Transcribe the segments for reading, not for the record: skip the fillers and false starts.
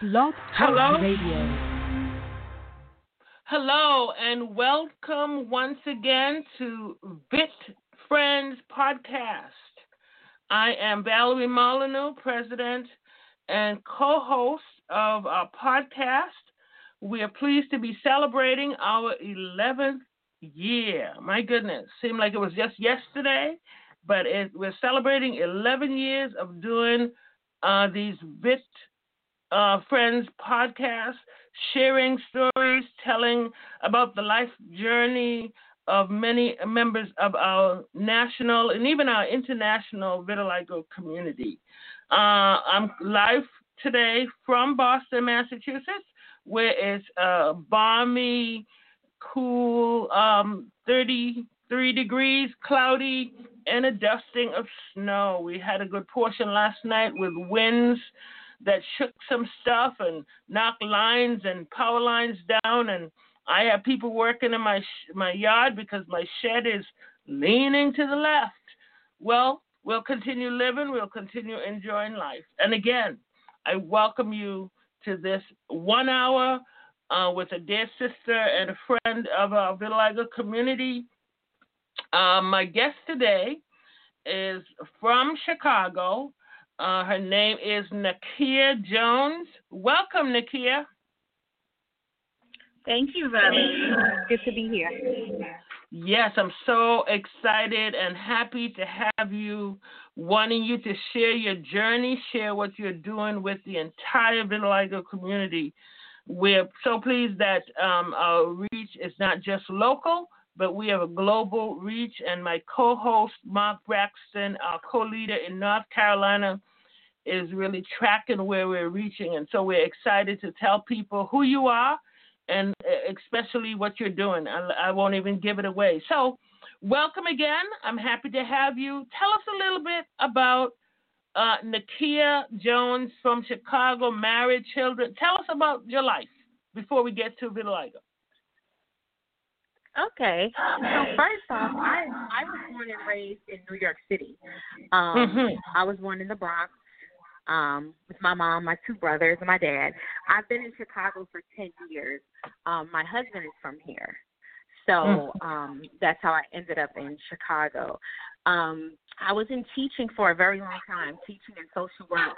Blog Talk Radio. Hello and welcome once again to Vit Friends Podcast. I am Valerie Molyneux, president and co-host of our podcast. We are pleased to be celebrating our 11th year. My goodness, seemed like it was just yesterday, but we're celebrating 11 years of doing these Vit Friends Podcast, sharing stories, telling about the life journey of many members of our national and even our international vitiligo community. I'm live today from Boston, Massachusetts, where it's a balmy, cool, 33 degrees, cloudy, and a dusting of snow. We had a good portion last night with winds that shook some stuff and knocked lines and power lines down. And I have people working in my yard because my shed is leaning to the left. Well, we'll continue living. We'll continue enjoying life. And again, I welcome you to this 1 hour with a dear sister and a friend of our vitiligo community. My guest today is from Chicago. Her name is Nakeyia Jones. Welcome, Nakeyia. Thank you, Valerie. Good to be here. Yes, I'm so excited and happy to have you, wanting you to share your journey, share what you're doing with the entire vitiligo community. We're so pleased that our reach is not just local, but we have a global reach, and my co-host, Mark Braxton, our co-leader in North Carolina, is really tracking where we're reaching. And so we're excited to tell people who you are and especially what you're doing. I won't even give it away. So welcome again. I'm happy to have you. Tell us a little bit about Nakeyia Jones from Chicago, married, children. Tell us about your life before we get to vitiligo. Okay. So first off, I was born and raised in New York City. I was born in the Bronx with my mom, my two brothers, and my dad. I've been in Chicago for 10 years. My husband is from here. So that's how I ended up in Chicago. I was in teaching for a very long time, teaching and social work,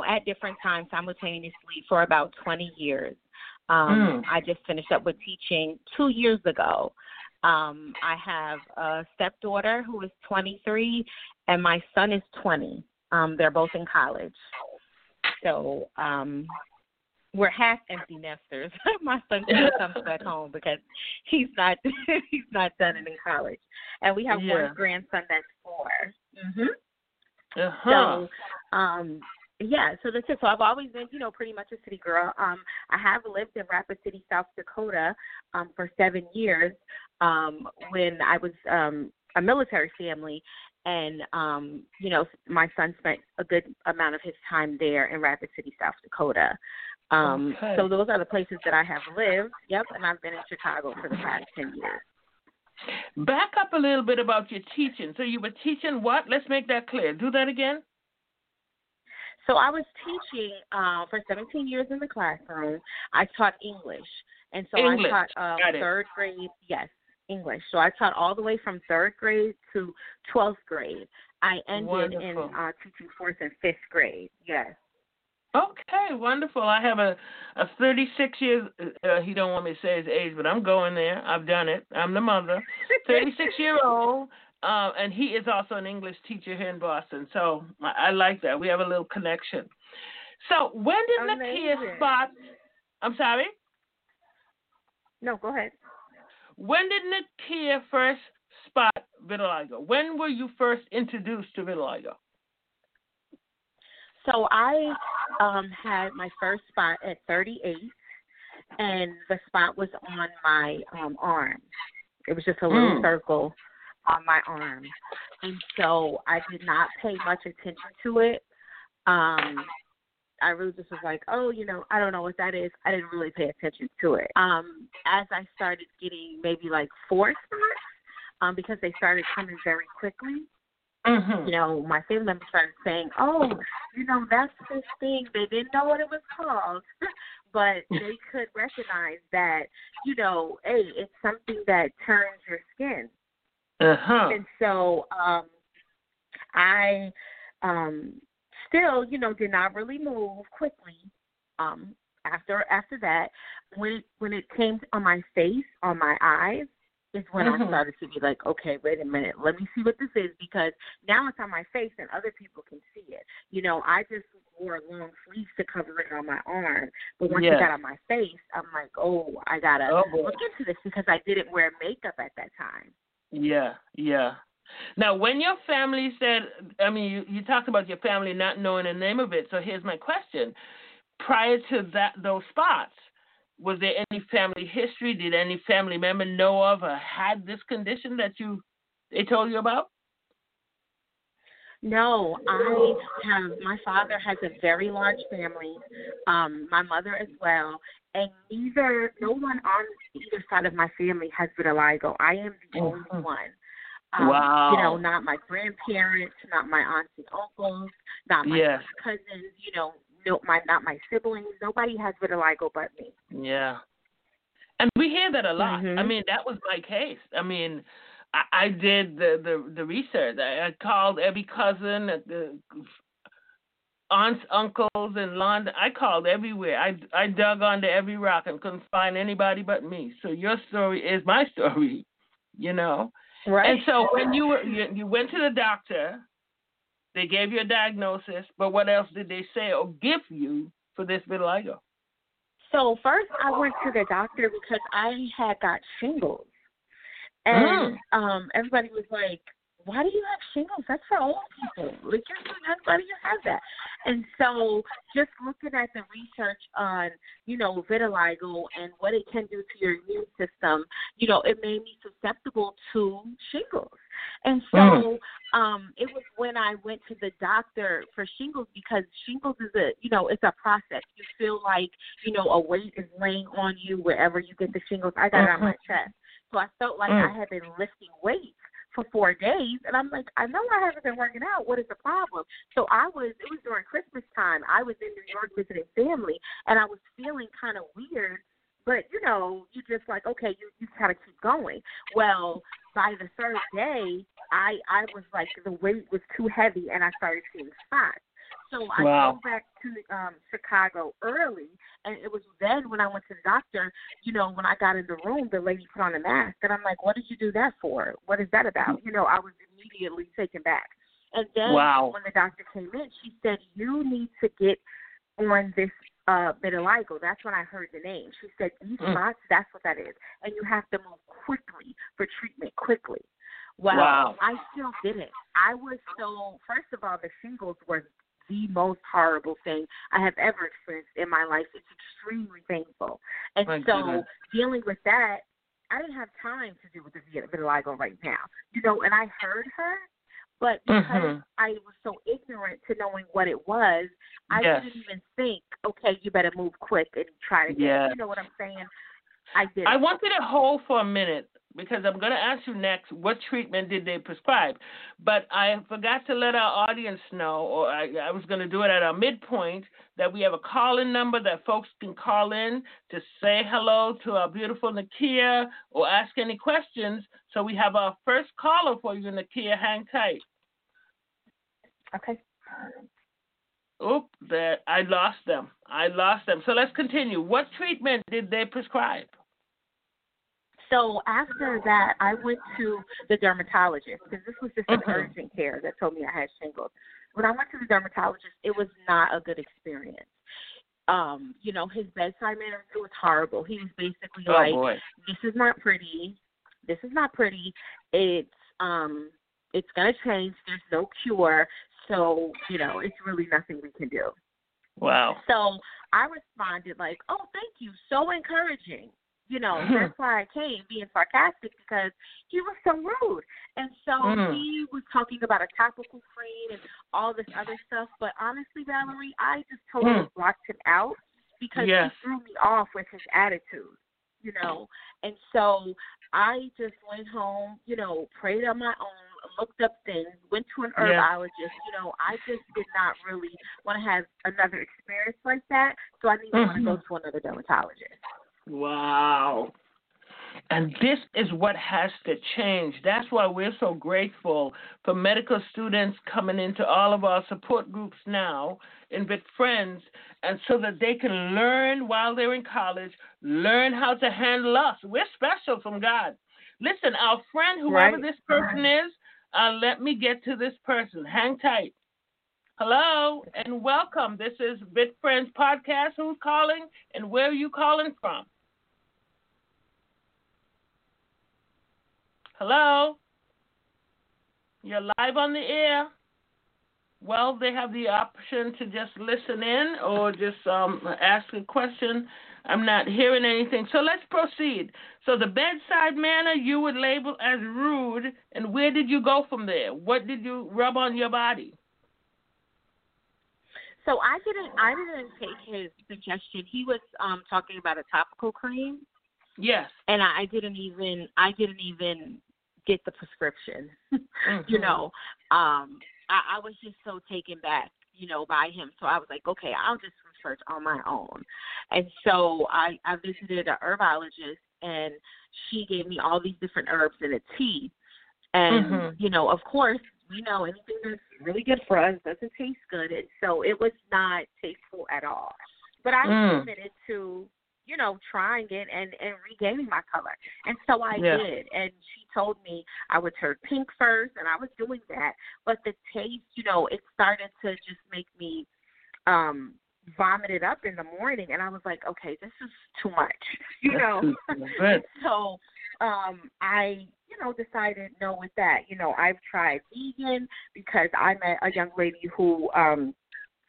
at different times simultaneously for about 20 years. I just finished up with teaching 2 years ago. I have a stepdaughter who is 23, and my son is 20. They're both in college. So we're half empty nesters. My son still comes back home because he's not done it in college. And we have one grandson that's 4. Mm-hmm. Uh-huh. So, yeah, so that's it. So I've always been, pretty much a city girl. I have lived in Rapid City, South Dakota for 7 years when I was a military family. And, my son spent a good amount of his time there in Rapid City, South Dakota. So those are the places that I have lived. Yep, and I've been in Chicago for the past 10 years. Back up a little bit about your teaching. So you were teaching what? Let's make that clear. Do that again. So I was teaching for 17 years in the classroom. I taught English. And so English. I taught third grade, English. So I taught all the way from third grade to 12th grade. I ended in teaching fourth and fifth grade, Okay, wonderful. I have a 36 years, he don't want me to say his age, but I'm going there. I've done it. I'm the mother. 36-year-old. And he is also an English teacher here in Boston. So I like that. We have a little connection. So when did Nakeyia spot? I'm sorry? No, go ahead. When did Nakeyia first spot vitiligo? When were you first introduced to vitiligo? So I had my first spot at 38, and the spot was on my arm. It was just a little circle on my arm, and so I did not pay much attention to it. I really just was like, I don't know what that is. I didn't really pay attention to it. As I started getting maybe like 4 spots, because they started coming very quickly, Mm-hmm. You know, my family members started saying, oh, you know, that's this thing. They didn't know what it was called, but they could recognize that, you know, hey, it's something that turns your skin. Uh-huh. And so I still, you know, did not really move quickly after that. When it came on my face, on my eyes, is when I started to be like, okay, wait a minute, let me see what this is, because now it's on my face and other people can see it. You know, I just wore long sleeves to cover it on my arm, but once it got on my face, I'm like, oh, I got to look into this, because I didn't wear makeup at that time. Yeah, yeah. Now, when your family said, I mean, you talked about your family not knowing the name of it, so here's my question. Prior to that, those spots, was there any family history? Did any family member know of or had this condition that they told you about? No, my father has a very large family, my mother as well, and no one on either side of my family has vitiligo. I am the only one. Wow. You know, not my grandparents, not my aunts and uncles, not my cousins, you know, not my siblings. Nobody has vitiligo but me. Yeah. And we hear that a lot. Mm-hmm. I mean, that was my case. I mean, I did the research. I called every cousin, aunts, uncles in London. I called everywhere. I dug under every rock and couldn't find anybody but me. So your story is my story, you know. Right. And so when you went to the doctor, they gave you a diagnosis, but what else did they say or give you for this vitiligo? So first I went to the doctor because I had got shingles. And everybody was like, why do you have shingles? That's for old people. Like, you're so young, why do you have that? And so just looking at the research on, you know, vitiligo and what it can do to your immune system, you know, it made me susceptible to shingles. And so it was when I went to the doctor for shingles, because shingles is it's a process. You feel like, you know, a weight is laying on you wherever you get the shingles. I got it on my chest. So I felt like I had been lifting weights for 4 days, and I'm like, I know I haven't been working out. What is the problem? So it was during Christmas time. I was in New York visiting family, and I was feeling kind of weird. But, you know, you're just like, okay, you kind of keep going. Well, by the third day, I was like, the weight was too heavy, and I started seeing spots. So I came back to Chicago early, and it was then when I went to the doctor, you know, when I got in the room, the lady put on a mask, and I'm like, what did you do that for? What is that about? You know, I was immediately taken back. And then when the doctor came in, she said, you need to get on this vitiligo. That's when I heard the name. She said, these spots, that's what that is, and you have to move quickly for treatment quickly. Wow. I still didn't. I was so, first of all, the shingles were the most horrible thing I have ever experienced in my life. It's extremely painful. And dealing with that, I didn't have time to deal with the vitiligo right now. You know, and I heard her, but because I was so ignorant to knowing what it was, I didn't even think, okay, you better move quick and try to get it. You know what I'm saying? I did. I want you to hold for a minute, because I'm going to ask you next, what treatment did they prescribe? But I forgot to let our audience know, or I was going to do it at our midpoint, that we have a call-in number that folks can call in to say hello to our beautiful Nakeyia or ask any questions. So we have our first caller for you, Nakeyia. Hang tight. Okay. Oop, I lost them. So let's continue. What treatment did they prescribe? So after that, I went to the dermatologist, because this was just an urgent care that told me I had shingles. When I went to the dermatologist, it was not a good experience. You know, his bedside manner, it was horrible. He was basically This is not pretty. It's going to change. There's no cure. So, you know, it's really nothing we can do. Wow. So I responded like, oh, thank you. So encouraging. You know, that's why I came, being sarcastic, because he was so rude. And so he was talking about a topical cream and all this other stuff. But honestly, Valerie, I just totally blocked him out, because he threw me off with his attitude, you know. And so I just went home, you know, prayed on my own, looked up things, went to an herbologist. You know, I just did not really want to have another experience like that, so I didn't even want to go to another dermatologist. Wow. And this is what has to change. That's why we're so grateful for medical students coming into all of our support groups now in Vit Friends, and so that they can learn while they're in college, learn how to handle us. We're special from God. Listen, our friend, whoever this person is, let me get to this person. Hang tight. Hello and welcome. This is Vit Friends Podcast. Who's calling and where are you calling from? Hello? You're live on the air. Well, they have the option to just listen in or just ask a question. I'm not hearing anything. So let's proceed. So the bedside manner you would label as rude, and where did you go from there? What did you rub on your body? So I didn't take his suggestion. He was talking about a topical cream. Yes. And I didn't even get the prescription. You know, I was just so taken back, you know, by him. So I was like, okay, I'll just research on my own. And so I visited a herbologist, and she gave me all these different herbs in a tea. And, you know, of course, we know anything that's really good for us doesn't taste good. And so it was not tasteful at all. But I committed to, you know, trying it and regaining my color. And so I did. And she told me I would turn pink first, and I was doing that. But the taste, you know, it started to just make me vomit it up in the morning. And I was like, okay, this is too much, you know. So I, you know, decided no with that. You know, I've tried vegan because I met a young lady who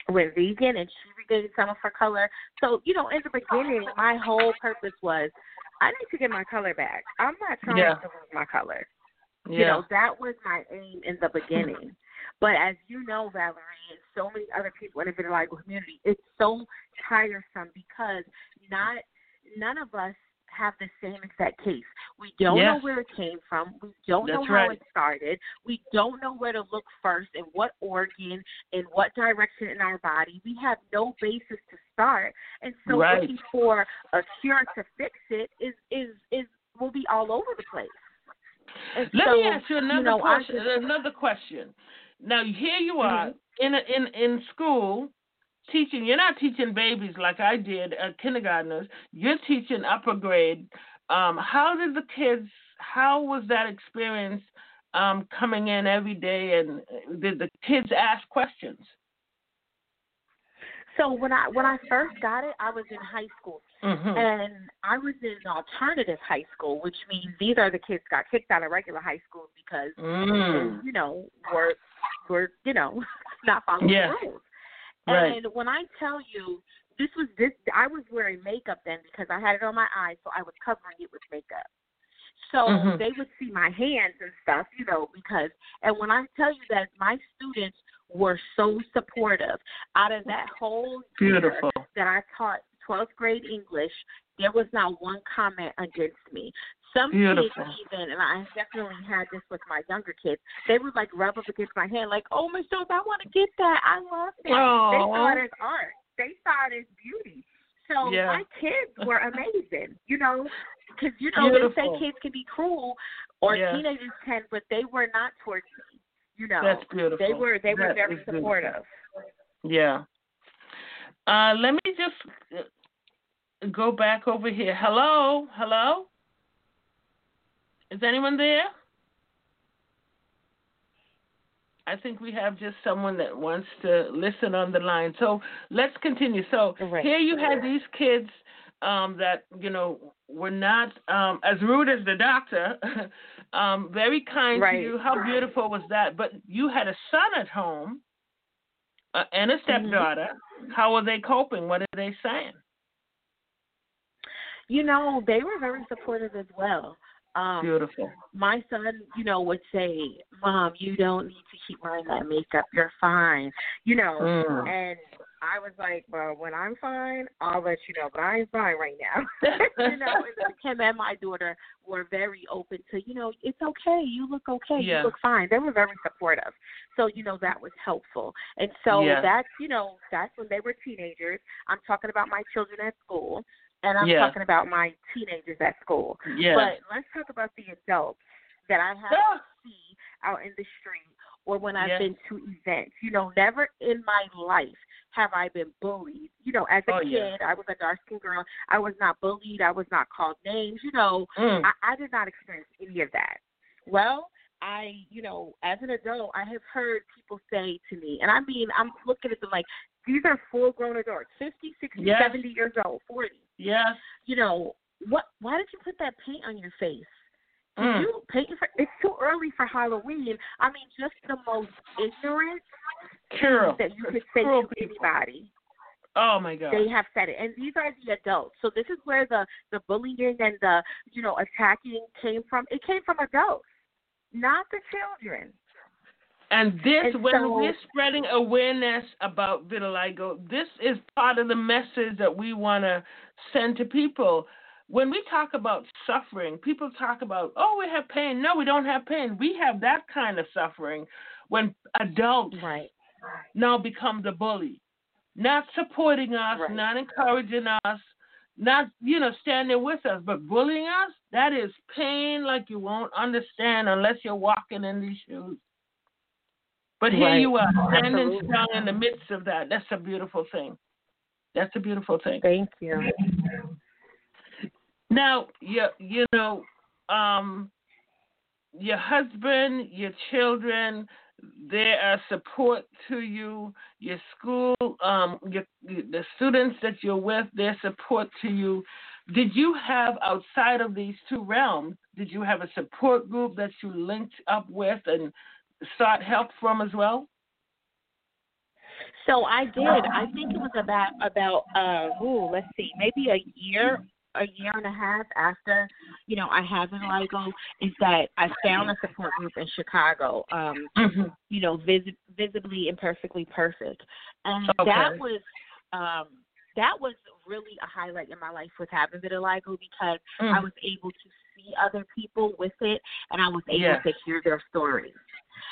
went vegan, and she regained some of her color. So, you know, in the beginning, my whole purpose was I need to get my color back. I'm not trying to lose my color. You know, that was my aim in the beginning. But as you know, Valerie, and so many other people in the vitiligo community, it's so tiresome because none of us have the same exact case. We don't know where it came from. We don't know how it started. We don't know where to look first, in what organ, in what direction in our body. We have no basis to start. And so looking for a cure to fix it is will be all over the place. And Let me ask you another question. Another question. Now here you are in school. Teaching, you're not teaching babies like I did, kindergartners. You're teaching upper grade. How did the kids? How was that experience coming in every day? And did the kids ask questions? So when I first got it, I was in high school, and I was in an alternative high school, which means these are the kids got kicked out of regular high schools because you know were you know not following the rules. Right. And when I tell you, I was wearing makeup then because I had it on my eyes, so I was covering it with makeup. So they would see my hands and stuff, you know, because, and when I tell you that my students were so supportive, out of that whole year that I taught 12th grade English, there was not one comment against me. Some kids even, and I definitely had this with my younger kids, they would like rub up against my hand like, oh, Michelle, I want to get that. I love it. Aww. They saw it as art. They saw it as beauty. So my kids were amazing, you know, because, you know, they say kids can be cruel or teenagers can, but they were not towards me, you know. That's beautiful. They were very supportive. Yeah. Let me just go back over here. Hello? Is anyone there? I think we have just someone that wants to listen on the line. So let's continue. So here you had these kids that, you know, were not as rude as the doctor, very kind to you. How beautiful was that? But you had a son at home and a stepdaughter. How are they coping? What are they saying? You know, they were very supportive as well. Beautiful. My son, you know, would say, Mom, you don't need to keep wearing that makeup. You're fine. You know, and I was like, well, when I'm fine, I'll let you know, but I ain't fine right now. You know, Kim and my daughter were very open to, you know, it's okay. You look okay. Yeah. You look fine. They were very supportive. So, you know, that was helpful. And so that's, you know, that's when they were teenagers. I'm talking about my children at school, and I'm talking about my teenagers at school. Yeah. But let's talk about the adults that I have to see out in the street, or when I've been to events. You know, never in my life have I been bullied. You know, as a kid, I was a dark-skinned girl. I was not bullied. I was not called names. You know, I did not experience any of that. Well, I, you know, as an adult, I have heard people say to me, and I mean, I'm looking at them like, these are full-grown adults, 50, 60, 70 years old, 40. Yes. You know, what? Why did you put that paint on your face? You paint for, it's too early for Halloween. I mean, just the most ignorant that you could say to anybody. Oh, my God. They have said it. And these are the adults. So this is where the bullying and the, you know, attacking came from. It came from adults, not the children. And this, and when we're spreading awareness about vitiligo, this is part of the message that we want to send to people. When we talk about suffering, people talk about, oh, we have pain. No, we don't have pain. We have that kind of suffering when adults now become the bully, not supporting us, not encouraging us, not, you know, standing with us, but bullying us. That is pain like you won't understand unless you're walking in these shoes. But here you are, standing strong in the midst of that. That's a beautiful thing. That's a beautiful thing. Thank you. Now, you know, your husband, your children, they are support to you. Your school, the students that you're with, they're support to you. Did you have, outside of these two realms, did you have a support group that you linked up with and sought help from as well? So I did. I think it was about let's see, maybe a year and a half after, you know, I had vitiligo, is that I found a support group in Chicago, you know, Visibly Imperfectly Perfect. And that was really a highlight in my life with having vitiligo, because I was able to see other people with it, and I was able to hear their stories.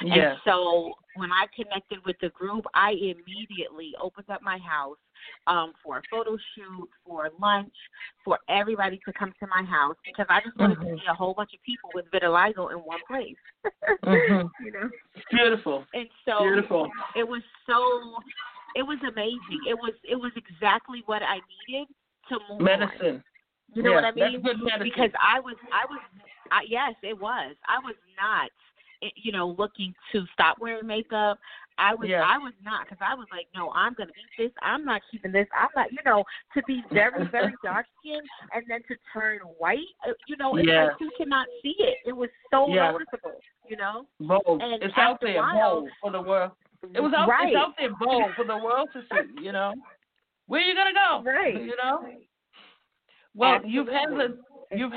Yeah. And so when I connected with the group, I immediately opened up my house for a photo shoot, for lunch, for everybody to come to my house, because I just wanted to see a whole bunch of people with vitiligo in one place. You know? Beautiful. And so it was amazing. It was exactly what I needed to move on. You know what I mean? That's good medicine. Because I was not, you know, looking to stop wearing makeup. I was not, because I was like, no, I'm going to eat this. I'm not keeping this. I'm not, you know, to be very, very dark-skinned and then to turn white, you know, it's like you cannot see it. It was so noticeable, you know. Bold. And it's out there, bold for the world. It was out, it's out there, bold for the world to see, you know. Where are you going to go? Right. You know. Well, you've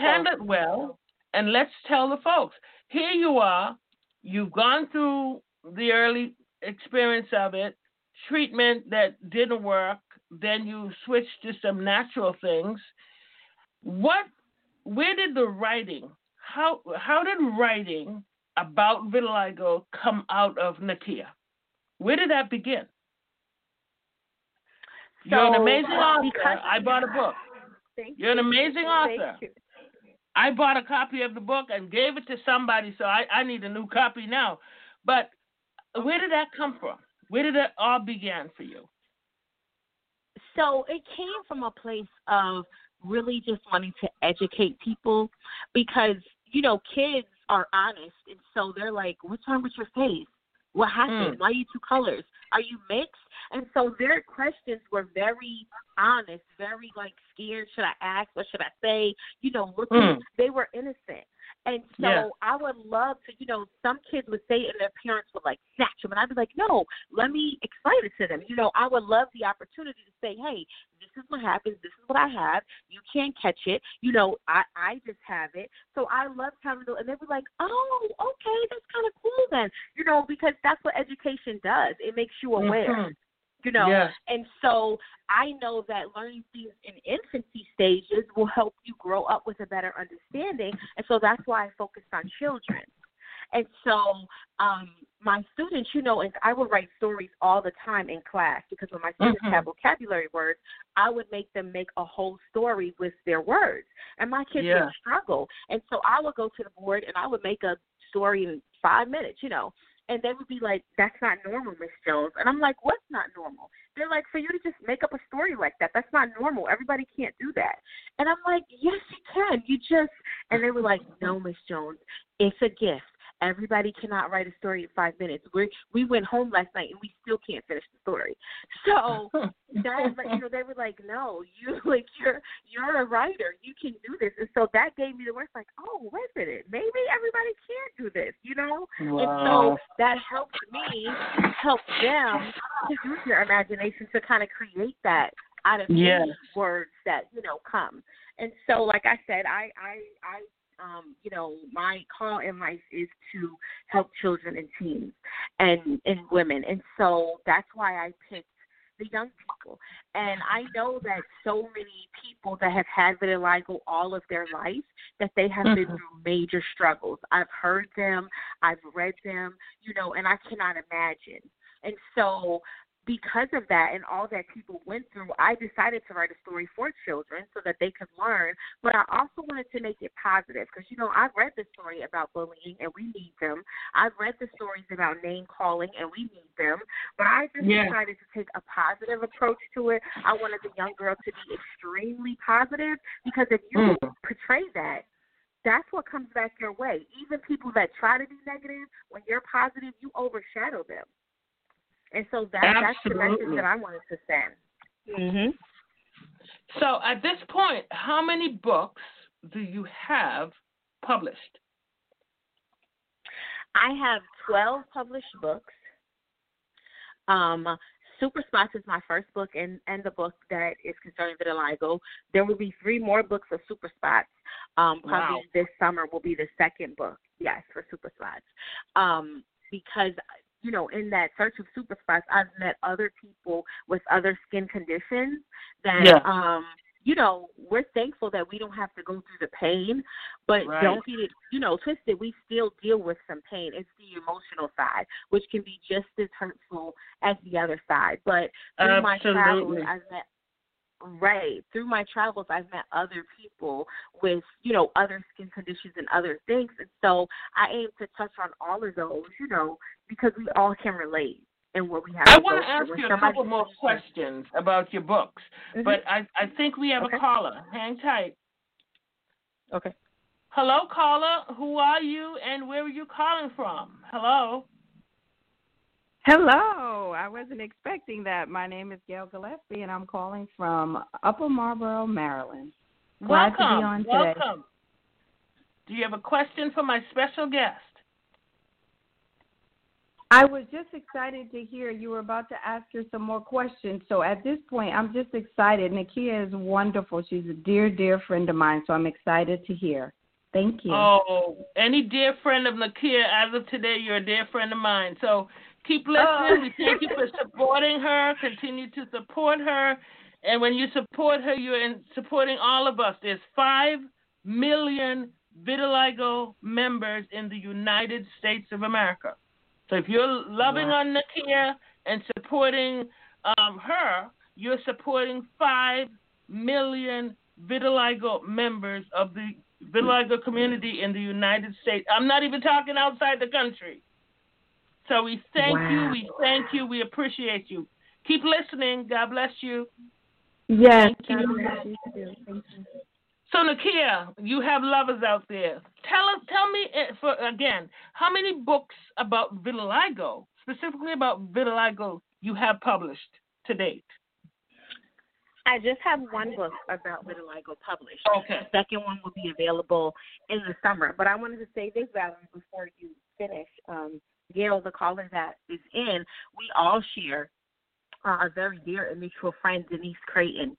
handled well, and let's tell the folks. Here you are. You've gone through the early experience of it, treatment that didn't work, then you switched to some natural things. Where did the writing, how did writing about vitiligo come out of Nakeyia? Where did that begin? So, you're an amazing author. I bought a book. You're an amazing author. I bought a copy of the book and gave it to somebody, so I need a new copy now. But where did that come from? Where did it all begin for you? So it came from a place of really just wanting to educate people, because, you know, kids are honest. And so they're like, what's wrong with your face? What happened? Why are you two colors? Are you mixed? And so their questions were very honest, very like scared. Should I ask? What should I say? You know, looking, they were innocent. And so I would love to, you know, some kids would say it and their parents would like snatch them. And I'd be like, no, let me explain it to them. You know, I would love the opportunity to say, hey, this is what happens. This is what I have. You can't catch it. You know, I just have it. So I love having those. And they were like, oh, okay, that's kind of cool then. You know, because that's what education does. It makes you aware. you know? Yes. And so I know that learning things in infancy stages will help you grow up with a better understanding. And so that's why I focused on children. And so my students, you know, and I would write stories all the time in class because when my students have vocabulary words, I would make them make a whole story with their words. And my kids would struggle. And so I would go to the board and I would make a story in 5 minutes, you know. And they would be like, that's not normal, Miss Jones. And I'm like, what's not normal? They're like, for you to just make up a story like that, that's not normal. Everybody can't do that. And I'm like, yes, you can. You just – and they were like, no, Miss Jones, it's a gift. Everybody cannot write a story in 5 minutes. We went home last night and we still can't finish the story. So that, like, you know, they were like, no, you're a writer. You can do this. And so that gave me the words like, oh, wait a minute, maybe everybody can do this, you know? Wow. And so that helped me help them to use their imagination to kind of create that out of these words that, you know, come. And so, like I said, you know, my call in life is to help children and teens and women. And so that's why I picked the young people. And I know that so many people that have had vitiligo all of their life, that they have been through major struggles. I've heard them, I've read them, you know, and I cannot imagine. And so because of that and all that people went through, I decided to write a story for children so that they could learn, but I also wanted to make it positive because, you know, I've read the story about bullying and we need them. I've read the stories about name calling and we need them, but I just decided to take a positive approach to it. I wanted the young girl to be extremely positive because if you portray that, that's what comes back your way. Even people that try to be negative, when you're positive, you overshadow them. And so that's the message that I wanted to send. Mm-hmm. So at this point, how many books do you have published? I have 12 published books. Super Spots is my first book and the book that is concerning vitiligo. There will be 3 more books of Super Spots. Probably this summer will be the second book, for Super Spots. Because you know, in that search of Super Spots, I've met other people with other skin conditions that, you know, we're thankful that we don't have to go through the pain, but don't get it, you know, twisted. We still deal with some pain. It's the emotional side, which can be just as hurtful as the other side. But through my travels, I've met other people with, you know, other skin conditions and other things. And so I aim to touch on all of those, you know, because we all can relate in what we have. I want to ask you a couple more questions about your books, but I think we have a caller. Hang tight. Okay. Hello, caller. Who are you and where are you calling from? Hello. Hello. I wasn't expecting that. My name is Gail Gillespie, and I'm calling from Upper Marlboro, Maryland. Glad to be on today. Welcome. Do you have a question for my special guest? I was just excited to hear you were about to ask her some more questions. So at this point, I'm just excited. Nakeyia is wonderful. She's a dear, dear friend of mine, so I'm excited to hear. Thank you. Oh, any dear friend of Nakeyia, as of today, you're a dear friend of mine. So keep listening. We thank you for supporting her. Continue to support her. And when you support her, you're supporting all of us. There's 5 million vitiligo members in the United States of America. So if you're loving on Nakeyia and supporting her, you're supporting 5 million vitiligo members of the vitiligo community in the United States. I'm not even talking outside the country. So we thank you. We thank you. We appreciate you. Keep listening. God bless you. Yes. Thank you. Thank you. So, Nakeyia, you have lovers out there. Tell me, how many books about vitiligo, specifically about vitiligo, you have published to date? I just have 1 book about vitiligo published. Okay. The second one will be available in the summer. But I wanted to say this, Valerie, before you finish. Gail, the caller that is in, we all share a very dear and mutual friend, Denise Creighton,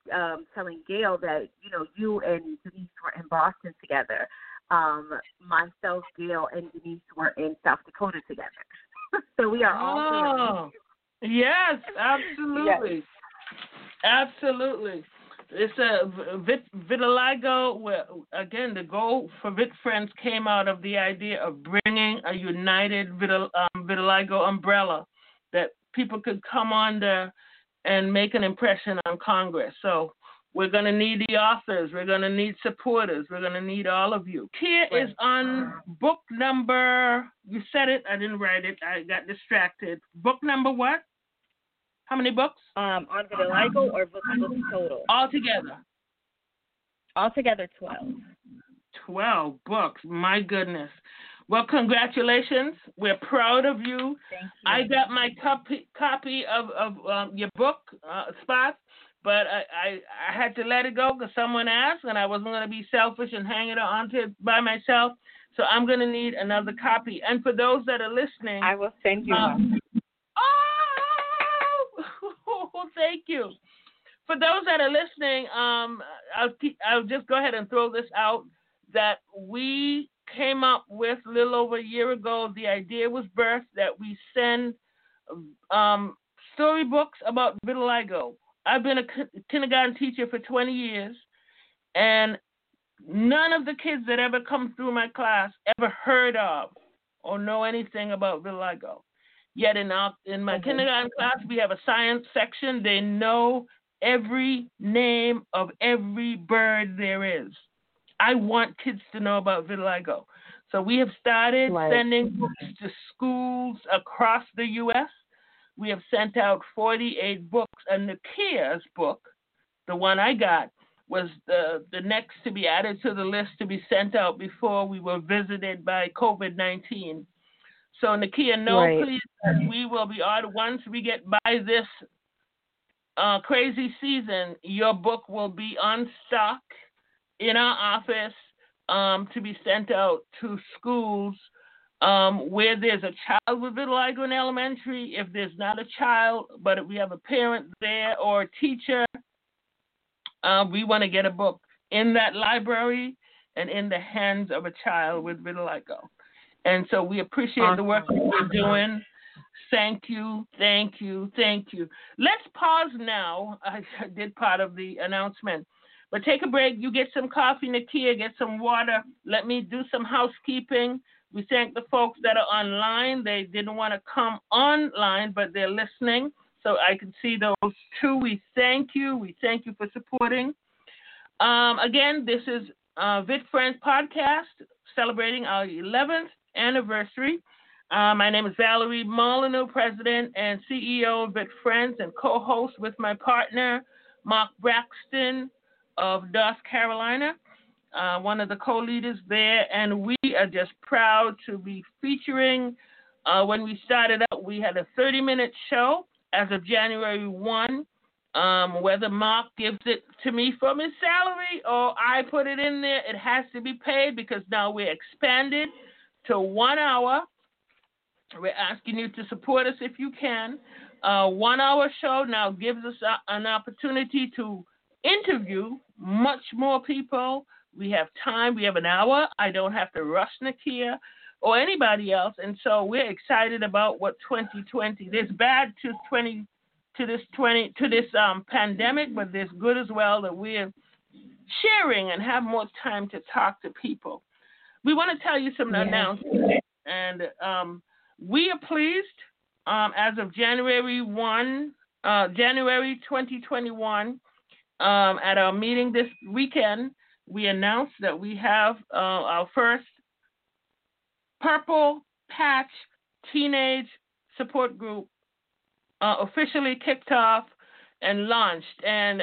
telling Gail that, you know, you and Denise were in Boston together. Myself, Gail, and Denise were in South Dakota together. So we are all Yes, absolutely. Yes. Absolutely. It's a vitiligo. Where, again, the goal for Vit Friends came out of the idea of bringing a united vitiligo umbrella that people could come under and make an impression on Congress. So we're going to need the authors. We're going to need supporters. We're going to need all of you. Kia is on book number, you said it, I didn't write it. I got distracted. Book number what? How many books? On vitiligo or books total? Altogether 12. 12 books. My goodness. Well, congratulations. We're proud of you. Thank you. I got my copy of your book, Spots, but I had to let it go because someone asked, and I wasn't going to be selfish and hang it on to it by myself. So I'm going to need another copy. And for those that are listening, I will send you one. Thank you. For those that are listening, I'll just go ahead and throw this out, that we came up with a little over a year ago. The idea was birthed that we send storybooks about vitiligo. I've been a kindergarten teacher for 20 years, and none of the kids that ever come through my class ever heard of or know anything about vitiligo. Yet in my kindergarten class, we have a science section. They know every name of every bird there is. I want kids to know about vitiligo. So we have started sending books to schools across the U.S. We have sent out 48 books. And Nakeyia book, the one I got, was the next to be added to the list to be sent out before we were visited by COVID-19. So, Nakeyia, please, we will be on. Once we get by this crazy season, your book will be on stock in our office to be sent out to schools where there's a child with vitiligo in elementary. If there's not a child, but if we have a parent there or a teacher, we want to get a book in that library and in the hands of a child with vitiligo. And so we appreciate the work that you're doing. Thank you, thank you, thank you. Let's pause now. I did part of the announcement. But take a break. You get some coffee, Nakeyia, get some water. Let me do some housekeeping. We thank the folks that are online. They didn't want to come online, but they're listening. So I can see those too. We thank you. We thank you for supporting. Again, this is Vit Friends Podcast, celebrating our 11th anniversary. My name is Valerie Molyneux, President and CEO of Vit Friends and co-host with my partner, Mark Braxton of North Carolina, one of the co-leaders there. And we are just proud to be featuring. When we started out, we had a 30-minute show as of January 1. Whether Mark gives it to me from his salary or I put it in there, it has to be paid because now we're expanded to 1 hour. We're asking you to support us if you can. 1 hour show now gives us an opportunity to interview much more people. We have time. We have an hour. I don't have to rush Nakeyia or anybody else. And so we're excited about what 2020, there's bad to 2020. To this pandemic, but there's good as well that we're sharing and have more time to talk to people. We want to tell you some announcements, and we are pleased as of January 2021, at our meeting this weekend, we announced that we have our first Purple Patch teenage support group officially kicked off and launched. And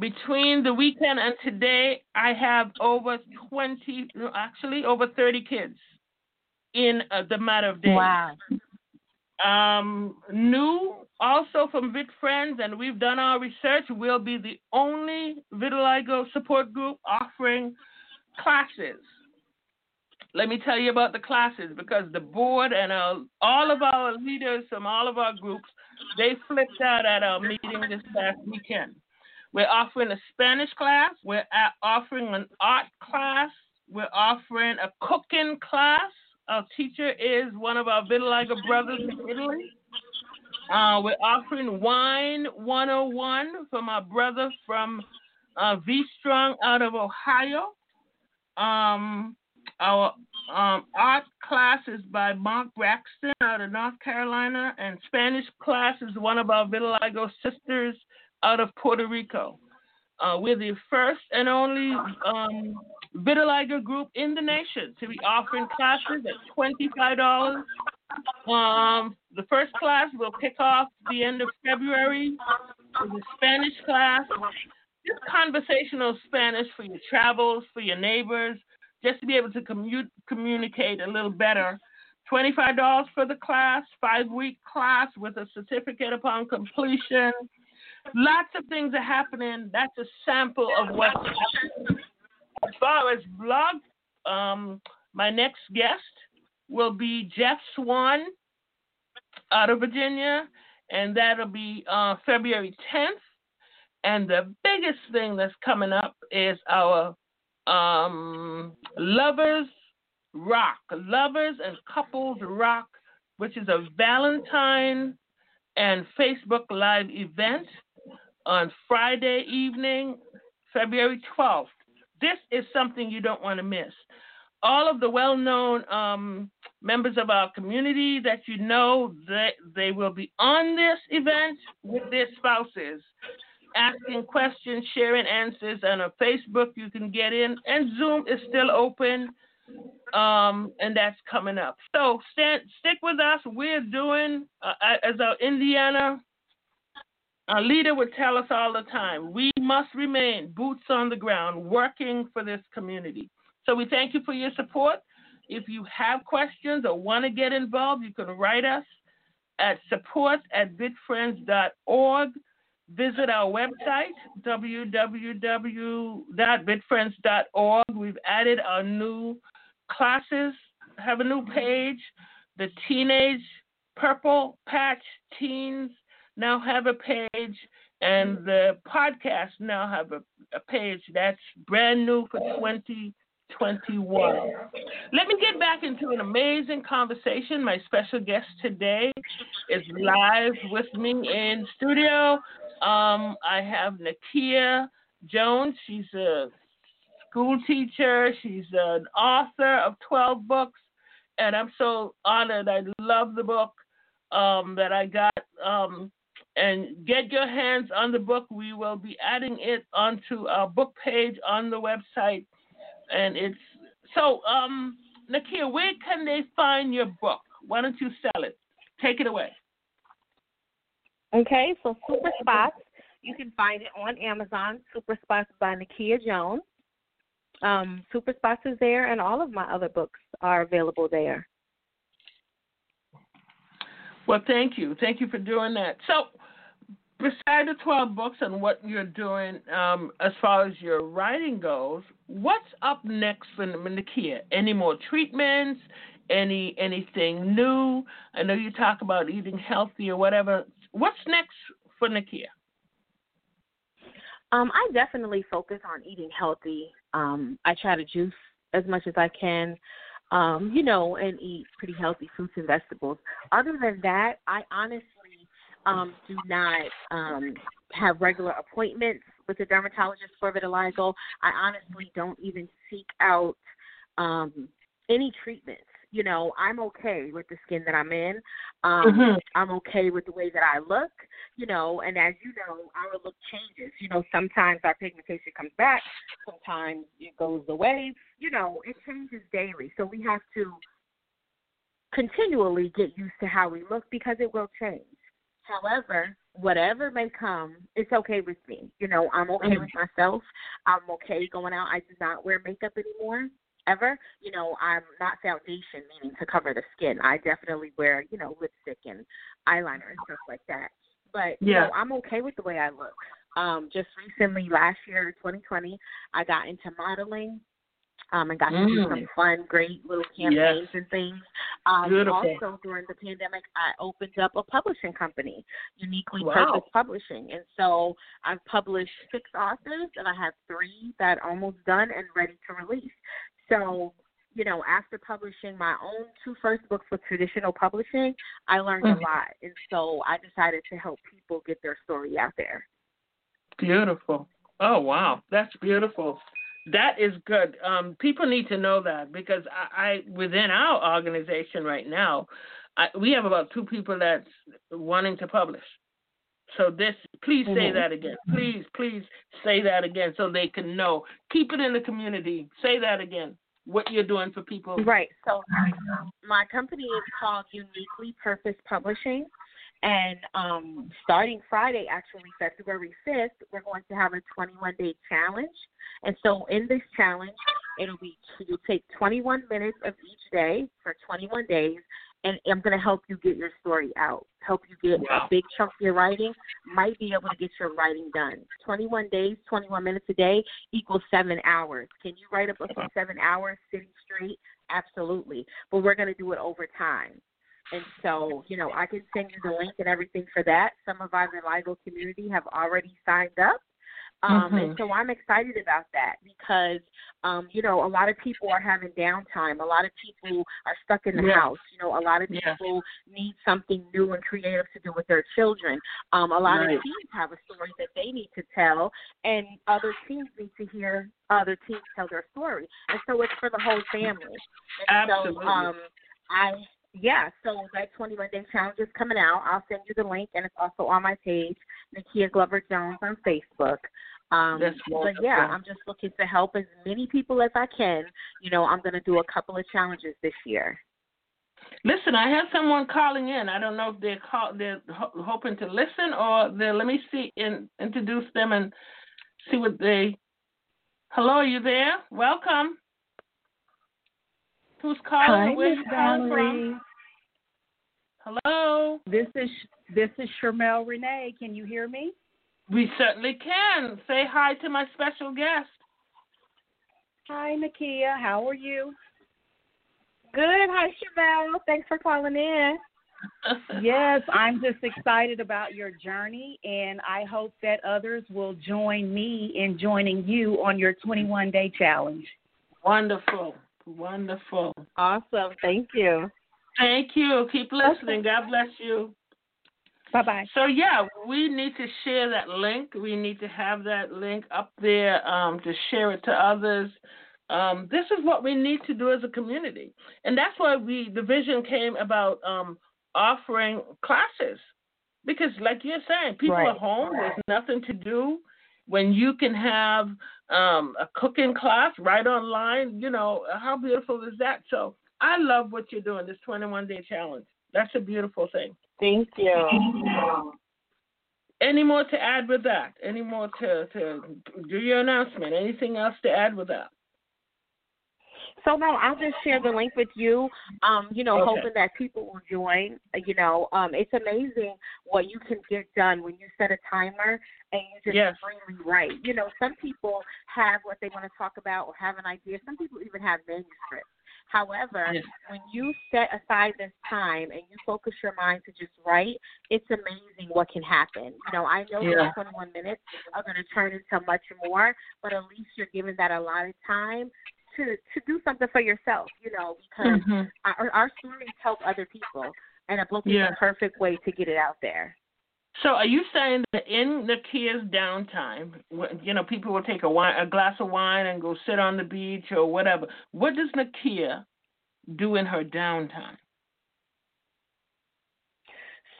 between the weekend and today, I have over 30 kids in the matter of days. Wow. New, also from Vit Friends, and we've done our research, we'll be the only vitiligo support group offering classes. Let me tell you about the classes because the board and all of our leaders from all of our groups, they flipped out at our meeting this past weekend. We're offering a Spanish class. We're offering an art class. We're offering a cooking class. Our teacher is one of our vitiligo brothers in Italy. We're offering Wine 101 for my brother from V Strong out of Ohio. Our art class is by Mark Braxton out of North Carolina, and Spanish class is one of our Vitiligo sisters out of Puerto Rico. We're the first and only Vitiligo group in the nation to be offering classes at $25. The first class will kick off the end of February with a Spanish class. Just conversational Spanish for your travels, for your neighbors, just to be able to communicate a little better. $25 for the class, 5-week class with a certificate upon completion. Lots of things are happening. That's a sample of what's happening. As far as blog, my next guest will be Jeff Swan out of Virginia, and that'll be February 10th. And the biggest thing that's coming up is our Lovers Rock, Lovers and Couples Rock, which is a Valentine and Facebook Live event on Friday evening, February 12th. This is something you don't want to miss. All of the well-known members of our community that you know, they will be on this event with their spouses, asking questions, sharing answers. And on Facebook, you can get in. And Zoom is still open, and that's coming up. So stick with us. We're doing, as our Indiana leader would tell us all the time, we must remain boots on the ground, working for this community. So we thank you for your support. If you have questions or want to get involved, you can write us at support@vitfriends.org. Visit our website, www.bitfriends.org. We've added our new classes, have a new page. The Teenage Purple Patch Teens now have a page, and the podcast now have a page that's brand new for 2021. Let me get back into an amazing conversation. My special guest today is live with me in studio. I have Nakeyia Jones. She's a school teacher. She's an author of 12 books, and I'm so honored. I love the book that I got. And get your hands on the book. We will be adding it onto our book page on the website. And it's so, Nakeyia, where can they find your book? Why don't you sell it? Take it away. Okay, so Super Spots, you can find it on Amazon, Super Spots by Nakeyia Jones. Super Spots is there, and all of my other books are available there. Well, thank you. Thank you for doing that. So, besides the 12 books and what you're doing as far as your writing goes, what's up next for Nakeyia? Any more treatments? Anything new? I know you talk about eating healthy or whatever. What's next for Nakeyia? I definitely focus on eating healthy. I try to juice as much as I can, and eat pretty healthy fruits and vegetables. Other than that, I honestly do not have regular appointments with a dermatologist for vitiligo. I honestly don't even seek out any treatments. You know, I'm okay with the skin that I'm in. I'm okay with the way that I look, and as you know, our look changes. Sometimes our pigmentation comes back. Sometimes it goes away. It changes daily. So we have to continually get used to how we look because it will change. However, whatever may come, it's okay with me. I'm okay with myself. I'm okay going out. I do not wear makeup anymore. Ever, I'm not foundation, meaning to cover the skin. I definitely wear, lipstick and eyeliner and stuff like that. But, I'm okay with the way I look. Just recently, last year, 2020, I got into modeling and got to do some fun, great little campaigns and things. Also, during the pandemic, I opened up a publishing company, Uniquely Purpose Publishing. And so I've published 6 authors, and I have 3 that are almost done and ready to release. So you know, after publishing my own two first books with traditional publishing, I learned a lot. And so I decided to help people get their story out there. Beautiful. Oh, wow. That's beautiful. That is good. People need to know that, because I within our organization right now, we have about two people that's wanting to publish. So this, please say that again. Please say that again so they can know. Keep it in the community. Say that again, what you're doing for people. Right. So my company is called Uniquely Purpose Publishing. And starting Friday, actually, February 5th, we're going to have a 21-day challenge. And so in this challenge, you'll take 21 minutes of each day for 21 days, and I'm going to help you get your story out, help you get a big chunk of your writing, might be able to get your writing done. 21 days, 21 minutes a day equals 7 hours. Can you write a book in 7 hours sitting straight? Absolutely. But we're going to do it over time. And so, you know, I can send you the link and everything for that. Some of our Vitiligo community have already signed up. And so I'm excited about that because, you know, a lot of people are having downtime. A lot of people are stuck in the house. You know, a lot of people need something new and creative to do with their children. A lot of teens have a story that they need to tell, and other teens need to hear other teens tell their story. And so it's for the whole family. And absolutely. So so that 21-day challenge is coming out. I'll send you the link, and it's also on my page, Nakeyia Glover Jones on Facebook. I'm just looking to help as many people as I can. You know, I'm going to do a couple of challenges this year. Listen, I have someone calling in. I don't know if they're hoping to listen, or let me see and introduce them and see what they. Hello, are you there? Welcome. Who's calling? Hi, Miss Valerie. Hello. This is Sharmel Renee. Can you hear me? We certainly can. Say hi to my special guest. Hi, Nakeyia. How are you? Good. Hi, Sharmel. Thanks for calling in. Yes, I'm just excited about your journey, and I hope that others will join me in joining you on your 21-day challenge. Wonderful. Awesome. Thank you. Keep listening. God bless you. Bye-bye. So, we need to share that link. We need to have that link up there to share it to others. This is what we need to do as a community. And that's why the vision came about offering classes. Because like you're saying, people are home. Right. There's nothing to do. When you can have a cooking class right online, you know, how beautiful is that? So I love what you're doing, this 21-day challenge. That's a beautiful thing. Thank you. Any more to add with that? Any more to do your announcement? Anything else to add with that? So, no, I'll just share the link with you, hoping that people will join. You know, it's amazing what you can get done when you set a timer and you just freely write. You know, some people have what they want to talk about or have an idea. Some people even have manuscripts. However, when you set aside this time and you focus your mind to just write, it's amazing what can happen. You know, I know that 21 minutes are going to turn into much more, but at least you're given that a lot of time to do something for yourself, you know, because our stories help other people, and a book is a perfect way to get it out there. So are you saying that in Nakeyia downtime, you know, people will take a glass of wine and go sit on the beach or whatever. What does Nakeyia do in her downtime?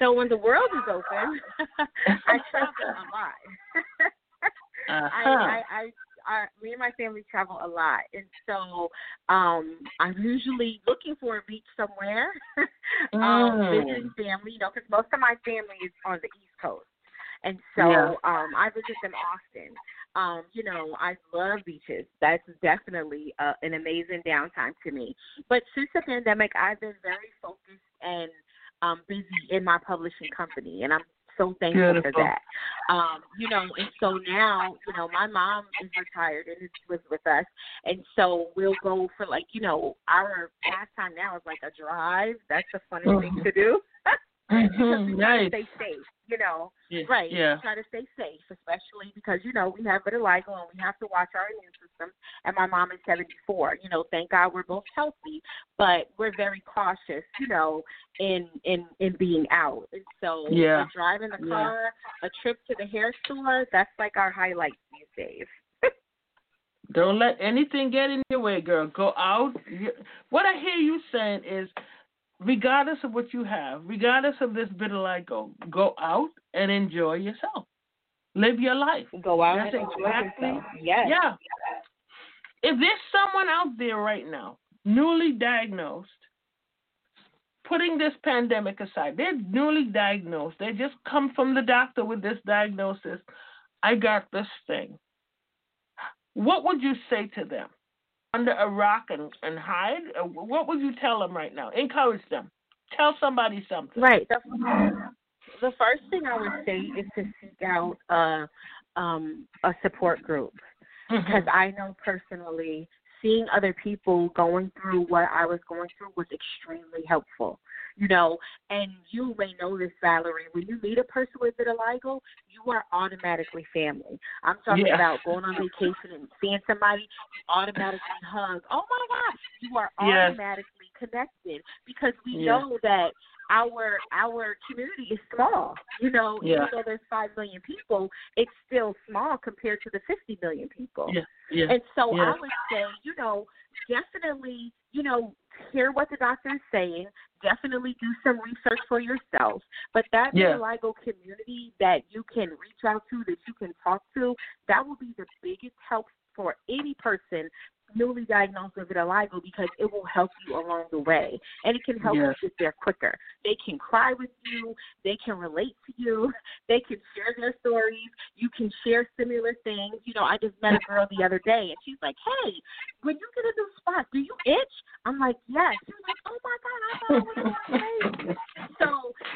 So when the world is open, I travel a lot. Me and my family travel a lot, and so I'm usually looking for a beach somewhere, visiting family, you know, because most of my family is on the East Coast, and so I visit them often. You know, I love beaches. That's definitely an amazing downtime to me. But since the pandemic, I've been very focused and busy in my publishing company, and I'm so thankful for that. You know, and so now, you know, my mom is retired and lives with us. And so we'll go for like, you know, our pastime now is like a drive. That's a funny thing to do. Nice. Stay safe, you know. Yeah. Right. Yeah. Try to stay safe, especially because, you know, we have vitiligo and we have to watch our immune system. awesome. And my mom is 74. You know, thank God we're both healthy, but we're very cautious, you know, in being out. And so yeah. A drive in the car, a trip to the hair store, that's like our highlight these days. Don't let anything get in your way, girl. Go out. What I hear you saying is, regardless of what you have, regardless of this vitiligo, go out and enjoy yourself. Live your life. Go out and enjoy yourself. Yes. Yeah. If there's someone out there right now, newly diagnosed, putting this pandemic aside, they're newly diagnosed. They just come from the doctor with this diagnosis. I got this thing. What would you say to them? Under a rock and hide? What would you tell them right now? Encourage them. Tell somebody something. Right. The first thing I would say is to seek out a support group, because I know personally seeing other people going through what I was going through was extremely helpful. You know, and you may know this, Valerie, when you meet a person with vitiligo, you are automatically family. I'm talking about going on vacation and seeing somebody, you automatically hug. Oh, my gosh, you are automatically connected, because we know that our community is small. You know, even though there's 5 million people, it's still small compared to the 50 million people. Yeah. Yeah. And so I would say, you know, definitely, you know, hear what the doctor is saying. Definitely do some research for yourself. But that vitiligo community that you can reach out to, that you can talk to, that will be the biggest help for any person newly diagnosed with vitiligo, because it will help you along the way. And it can help you get there quicker. They can cry with you. They can relate to you. They can share their stories. You can share similar things. You know, I just met a girl the other day, and she's like, hey, when you get a new spot, do you itch? I'm like, yes. She was like, oh, my God, I thought I was going to itch. So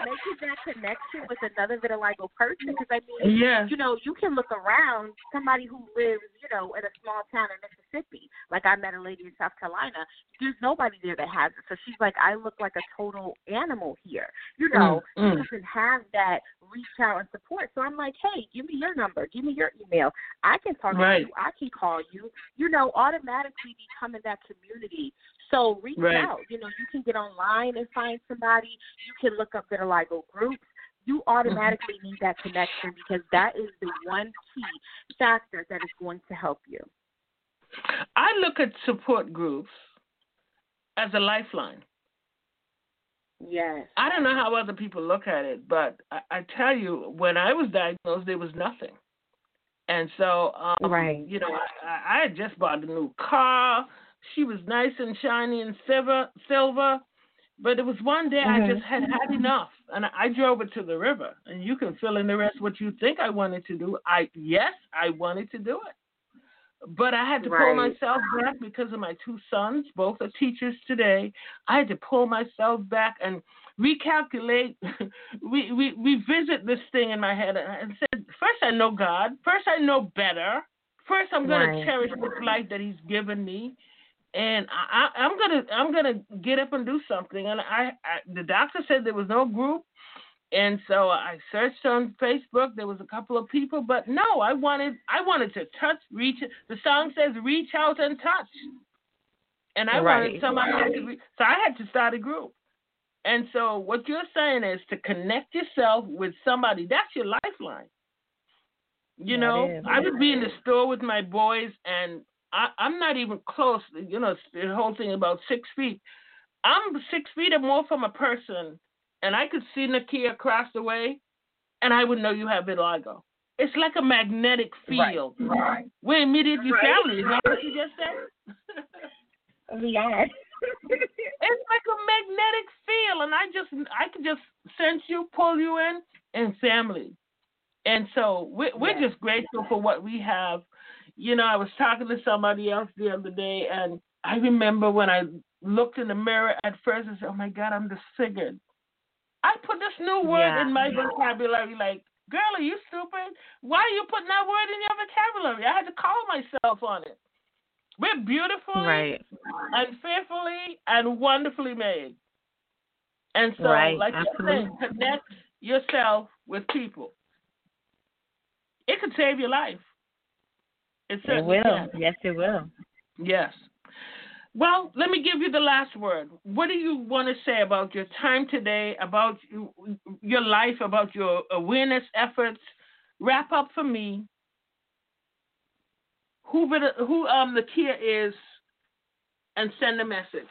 making that connection with another vitiligo person, because, I mean, you know, you can look around, somebody who lives, you know, in a small town in Mississippi. Like, I met a lady in South Carolina. There's nobody there that has it. So she's like, I look like a total animal here. You know, she doesn't have that reach out and support. So I'm like, hey, give me your number. Give me your email. I can talk to you. I can call you. You know, automatically becoming that community. So reach out. You know, you can get online and find somebody. You can look up vitiligo groups. You automatically need that connection, because that is the one key factor that is going to help you. I look at support groups as a lifeline. Yes. I don't know how other people look at it, but I tell you, when I was diagnosed, there was nothing. And so, you know, I had just bought a new car. She was nice and shiny and silver. But it was one day I just had enough, and I drove it to the river. And you can fill in the rest what you think I wanted to do. I wanted to do it. But I had to pull myself back because of my two sons. Both are teachers today. I had to pull myself back and recalculate, revisit this thing in my head, and said, first I know God. First I know better. First I'm going to cherish this life that He's given me, and I'm gonna get up and do something. And the doctor said there was no group, and so I searched on Facebook. There was a couple of people, but no, I wanted to touch, reach. The song says, "Reach out and touch," and I wanted somebody to reach. So I had to start a group. And so what you're saying is to connect yourself with somebody. That's your lifeline. You know, I would be in the store with my boys, and I'm not even close. You know, the whole thing about 6 feet. I'm 6 feet or more from a person, and I could see Nakeyia across the way, and I would know you have vitiligo. It's like a magnetic field. Right. We're immediately family. Is that what you just said? Yes. It's like a magnetic field, and I could just sense you, pull you in, and family. And so we're just grateful for what we have. You know, I was talking to somebody else the other day, and I remember when I looked in the mirror at first and said, oh, my God, I'm disfigured. I put this new word in my vocabulary, like, girl, are you stupid? Why are you putting that word in your vocabulary? I had to call myself on it. We're beautifully and fearfully and wonderfully made. And so, like you said, connect yourself with people. It could save your life. It will. Yes, it will. Yes. Well, let me give you the last word. What do you want to say about your time today, about your life, about your awareness efforts? Wrap up for me who Nakeyia is and send a message.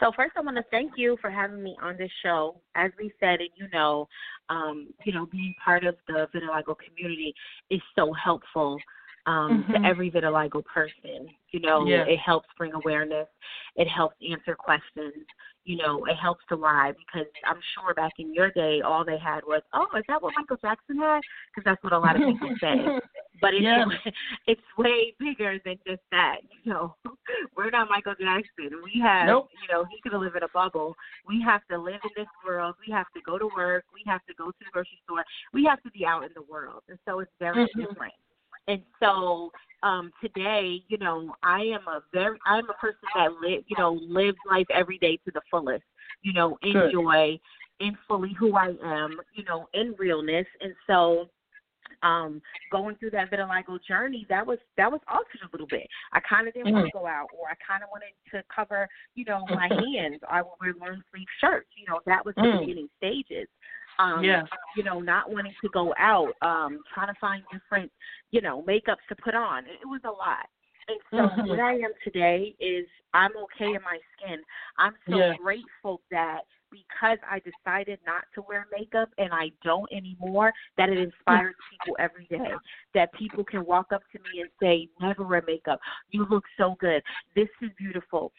So first, I want to thank you for having me on this show. As we said, and being part of the vitiligo community is so helpful to every vitiligo person. It helps bring awareness. It helps answer questions. It helps to lie, because I'm sure back in your day, all they had was, oh, is that what Michael Jackson had? Because that's what a lot of people say. But it's way bigger than just that. We're not Michael Jackson. We have, he's going to live in a bubble. We have to live in this world. We have to go to work. We have to go to the grocery store. We have to be out in the world. And so it's very different. And so today, I'm a person that lives life every day to the fullest, in joy, in fully who I am, in realness. And so going through that vitiligo journey, that was altered a little bit. I kind of didn't want to go out, or I kind of wanted to cover, my hands. I would wear long sleeve shirts. That was the beginning stages. Not wanting to go out, trying to find different, makeups to put on. It was a lot. And so what I am today is I'm okay in my skin. I'm so grateful that because I decided not to wear makeup, and I don't anymore, that it inspires people every day, that people can walk up to me and say, never wear makeup. You look so good. This is beautiful.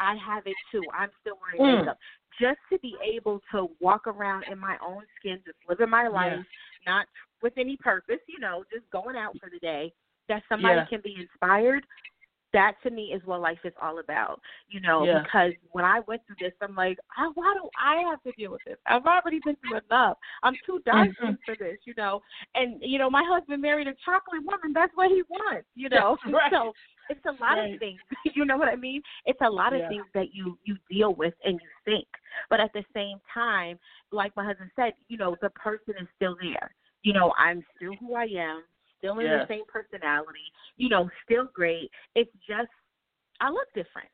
I have it too. I'm still wearing makeup. Just to be able to walk around in my own skin, just living my life, not with any purpose, just going out for the day, that somebody can be inspired, that to me is what life is all about, because when I went through this, I'm like, why do I have to deal with this? I've already been through enough. I'm too dark for this, And, my husband married a chocolate woman. That's what he wants, Right. So it's a lot of things. You know what I mean? It's a lot of things that you deal with and you think. But at the same time, like my husband said, the person is still there. I'm still who I am, still in the same personality, still great. It's just I look different,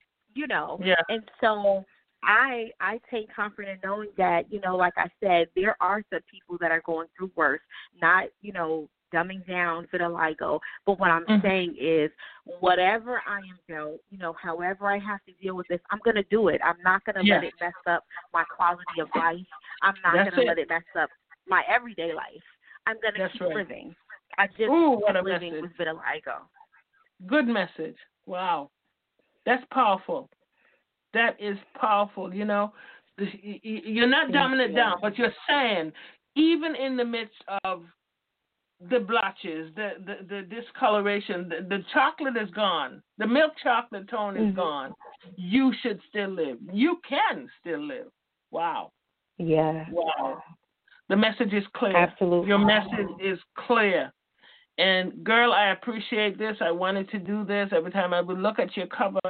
And so I take comfort in knowing that, like I said, there are some people that are going through worse, not, dumbing down vitiligo. But what I'm saying is whatever I am dealt, however I have to deal with this, I'm going to do it. I'm not going to let it mess up my quality of life. I'm not going to let it mess up my everyday life. I'm going to keep living. I just keep living with vitiligo. Good message. Wow. That's powerful. That is powerful. You're not dumbing it down, but you're saying even in the midst of the blotches, the discoloration, the chocolate is gone. The milk chocolate tone is gone. You should still live. You can still live. Wow. Yeah. Wow. The message is clear. Absolutely. Your message is clear. And, girl, I appreciate this. I wanted to do this. Every time I would look at your cover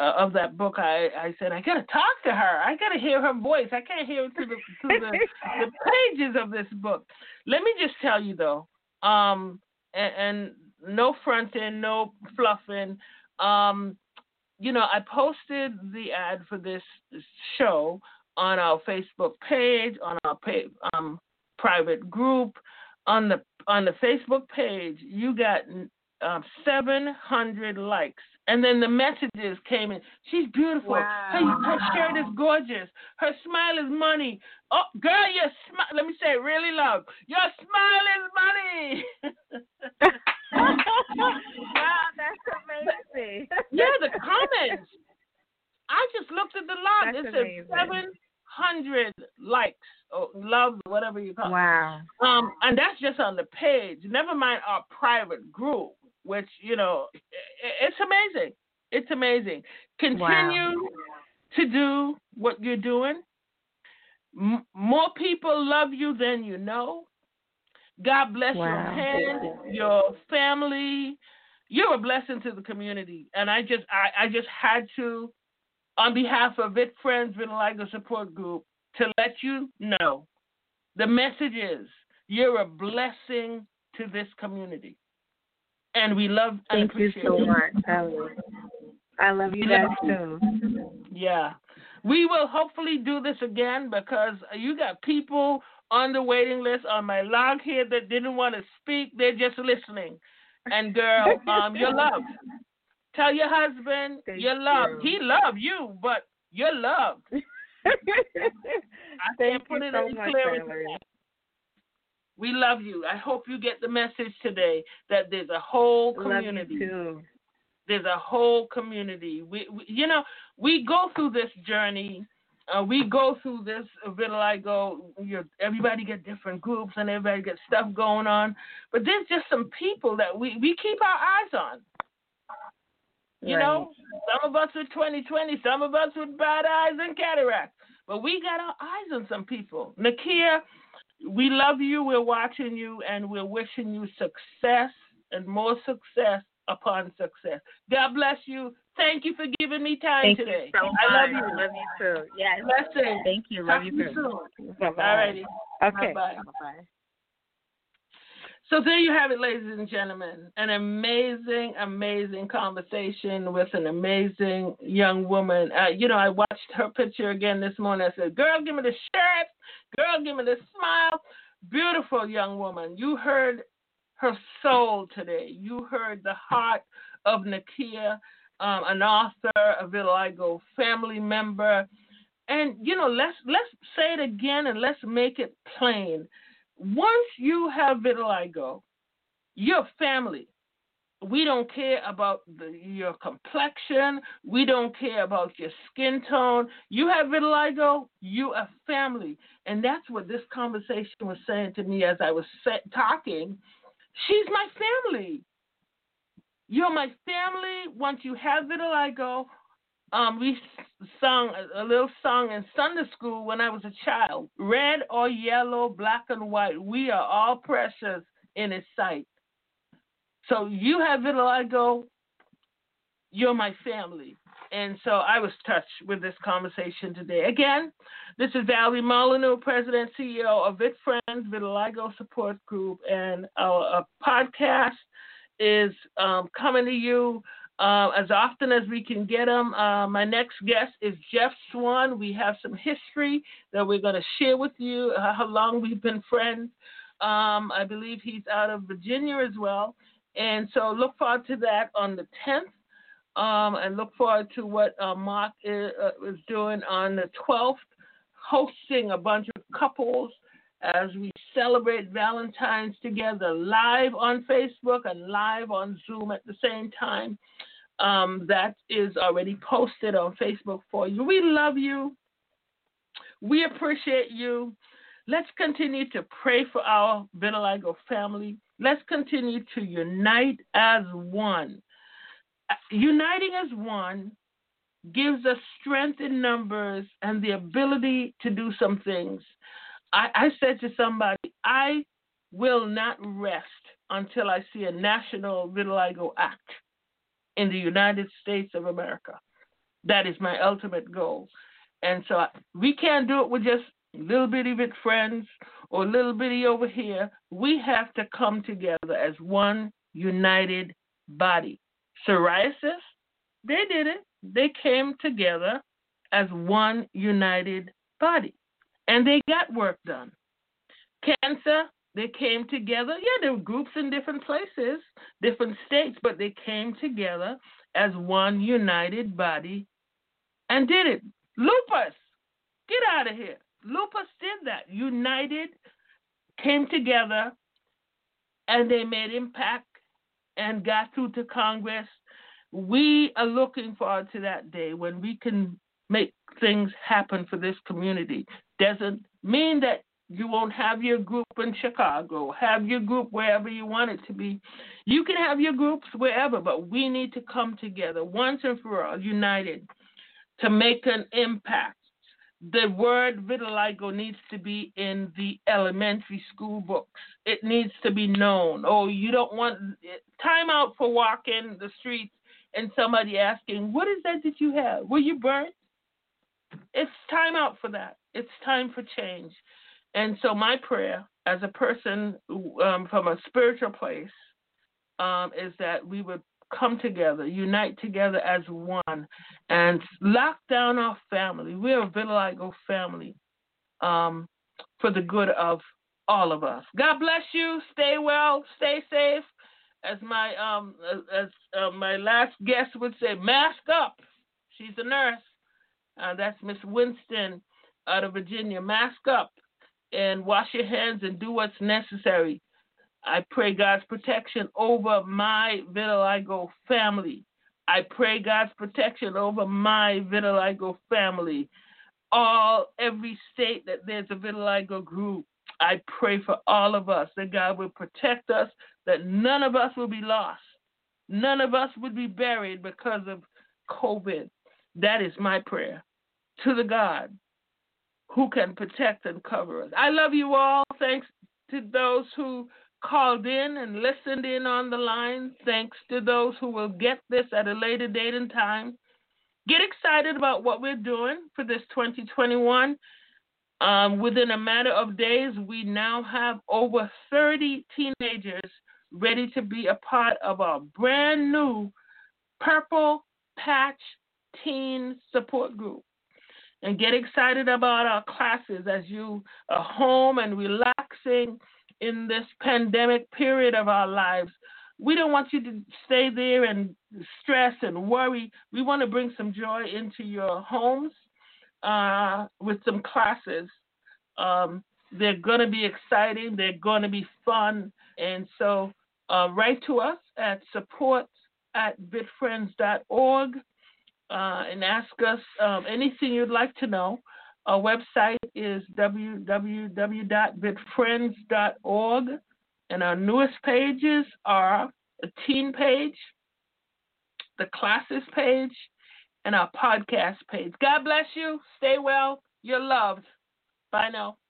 of that book, I said, I got to talk to her. I got to hear her voice. I can't hear it through the pages of this book. Let me just tell you, though, and no fronting, no fluffing. I posted the ad for this show on our Facebook page, on our private group. On the Facebook page, you got 700 likes. And then the messages came in. She's beautiful. Wow. Her shirt is gorgeous. Her smile is money. Oh, girl, your smile. Let me say it really loud. Your smile is money. Wow, that's amazing. Yeah, the comments. I just looked at the log. That's it said 700 likes or love, whatever you call it. Wow. And that's just on the page. Never mind our private group, which, it's amazing. It's amazing. Continue to do what you're doing. More people love you than you know. God bless your parents, your family. You're a blessing to the community. And I just had to, on behalf of Vit Friends Vitiligo Support Group, to let you know the message is you're a blessing to this community. And we love and appreciate you. Thank you so much. I love you guys too. Yeah. We will hopefully do this again because you got people on the waiting list on my log here that didn't want to speak. They're just listening. And, girl, you're loved. Tell your husband you're loved. He loved you, but you're loved. I can't put it any clearer. We love you. I hope you get the message today that there's a whole community. Love you too. There's a whole community. We you know, we go through this journey. We go through this vitiligo. Everybody get different groups and everybody gets stuff going on. But there's just some people that we keep our eyes on. You right. know, some of us with 20/20, some of us with bad eyes and cataracts. But we got our eyes on some people. Nakeyia, we love you. We're watching you, and we're wishing you success and more success upon success. God bless you. Thank you for giving me time today. Thank you so much. I love you. I love you too. Yes. Blessings. Thank you. Love you too. All righty. Okay. Bye bye. So there you have it, ladies and gentlemen, an amazing, amazing conversation with an amazing young woman. You know, I watched her picture again this morning. I said, girl, give me the shirt. Girl, give me the smile. Beautiful young woman. You heard her soul today. You heard the heart of Nakeyia, an author, a vitiligo family member. And, you know, let's say it again and let's make it plain. Once you have vitiligo, your family, we don't care about your complexion. We don't care about your skin tone. You have vitiligo, you are family. And that's what this conversation was saying to me as I was talking. She's my family. You're my family. Once you have vitiligo, we sung a little song in Sunday school when I was a child. Red or yellow, black and white, we are all precious in His sight. So you have vitiligo, you're my family. And so I was touched with this conversation today. Again, this is Valerie Molyneux, President and CEO of Vit Friends Vitiligo Support Group. And our podcast is coming to you as often as we can get them. My next guest is Jeff Swan. We have some history that we're going to share with you, how long we've been friends. I believe he's out of Virginia as well. And so look forward to that on the 10th, and look forward to what Mark is doing on the 12th, hosting a bunch of couples as we celebrate Valentine's together live on Facebook and live on Zoom at the same time. That is already posted on Facebook for you. We love you. We appreciate you. Let's continue to pray for our vitiligo family. Let's continue to unite as one. Uniting as one gives us strength in numbers and the ability to do some things. I said to somebody, I will not rest until I see a national vitiligo act in the United States of America. That is my ultimate goal. And so we can't do it with just little bitty bit friends or little bitty over here. We have to come together as one united body. Psoriasis, they did it. They came together as one united body. And they got work done. Cancer, they came together. Yeah, there were groups in different places, different states, but they came together as one united body and did it. Lupus, get out of here. Lupus did that. United, came together, and they made impact and got through to Congress. We are looking forward to that day when we can make things happen for this community. Doesn't mean that you won't have your group in Chicago, have your group wherever you want it to be. You can have your groups wherever, but we need to come together once and for all, united, to make an impact. The word vitiligo needs to be in the elementary school books. It needs to be known. Oh, you don't want time out for walking the streets and somebody asking, what is that you have? Were you burnt? It's time out for that. It's time for change. And so my prayer as a person from a spiritual place is that we would come together, unite together as one, and lock down our family. We're a vitiligo family for the good of all of us. God bless you. Stay well. Stay safe. As my last guest would say, mask up. She's a nurse. That's Miss Winston out of Virginia. Mask up and wash your hands and do what's necessary. I pray God's protection over my vitiligo family. I pray God's protection over my vitiligo family. Every state that there's a vitiligo group, I pray for all of us that God will protect us, that none of us will be lost. None of us would be buried because of COVID. That is my prayer to the God who can protect and cover us. I love you all. Thanks to those who called in and listened in on the line. Thanks to those who will get this at a later date and time. Get excited about what we're doing for this 2021. Within a matter of days, we now have over 30 teenagers ready to be a part of our brand new Purple Patch Teen Support Group. And get excited about our classes as you are home and relaxing in this pandemic period of our lives. We don't want you to stay there and stress and worry. We want to bring some joy into your homes with some classes. They're going to be exciting. They're going to be fun. And so write to us at support@vitfriends.org and ask us anything you'd like to know. Our website is www.vitfriends.org, and our newest pages are a teen page, the classes page, and our podcast page. God bless you. Stay well. You're loved. Bye now.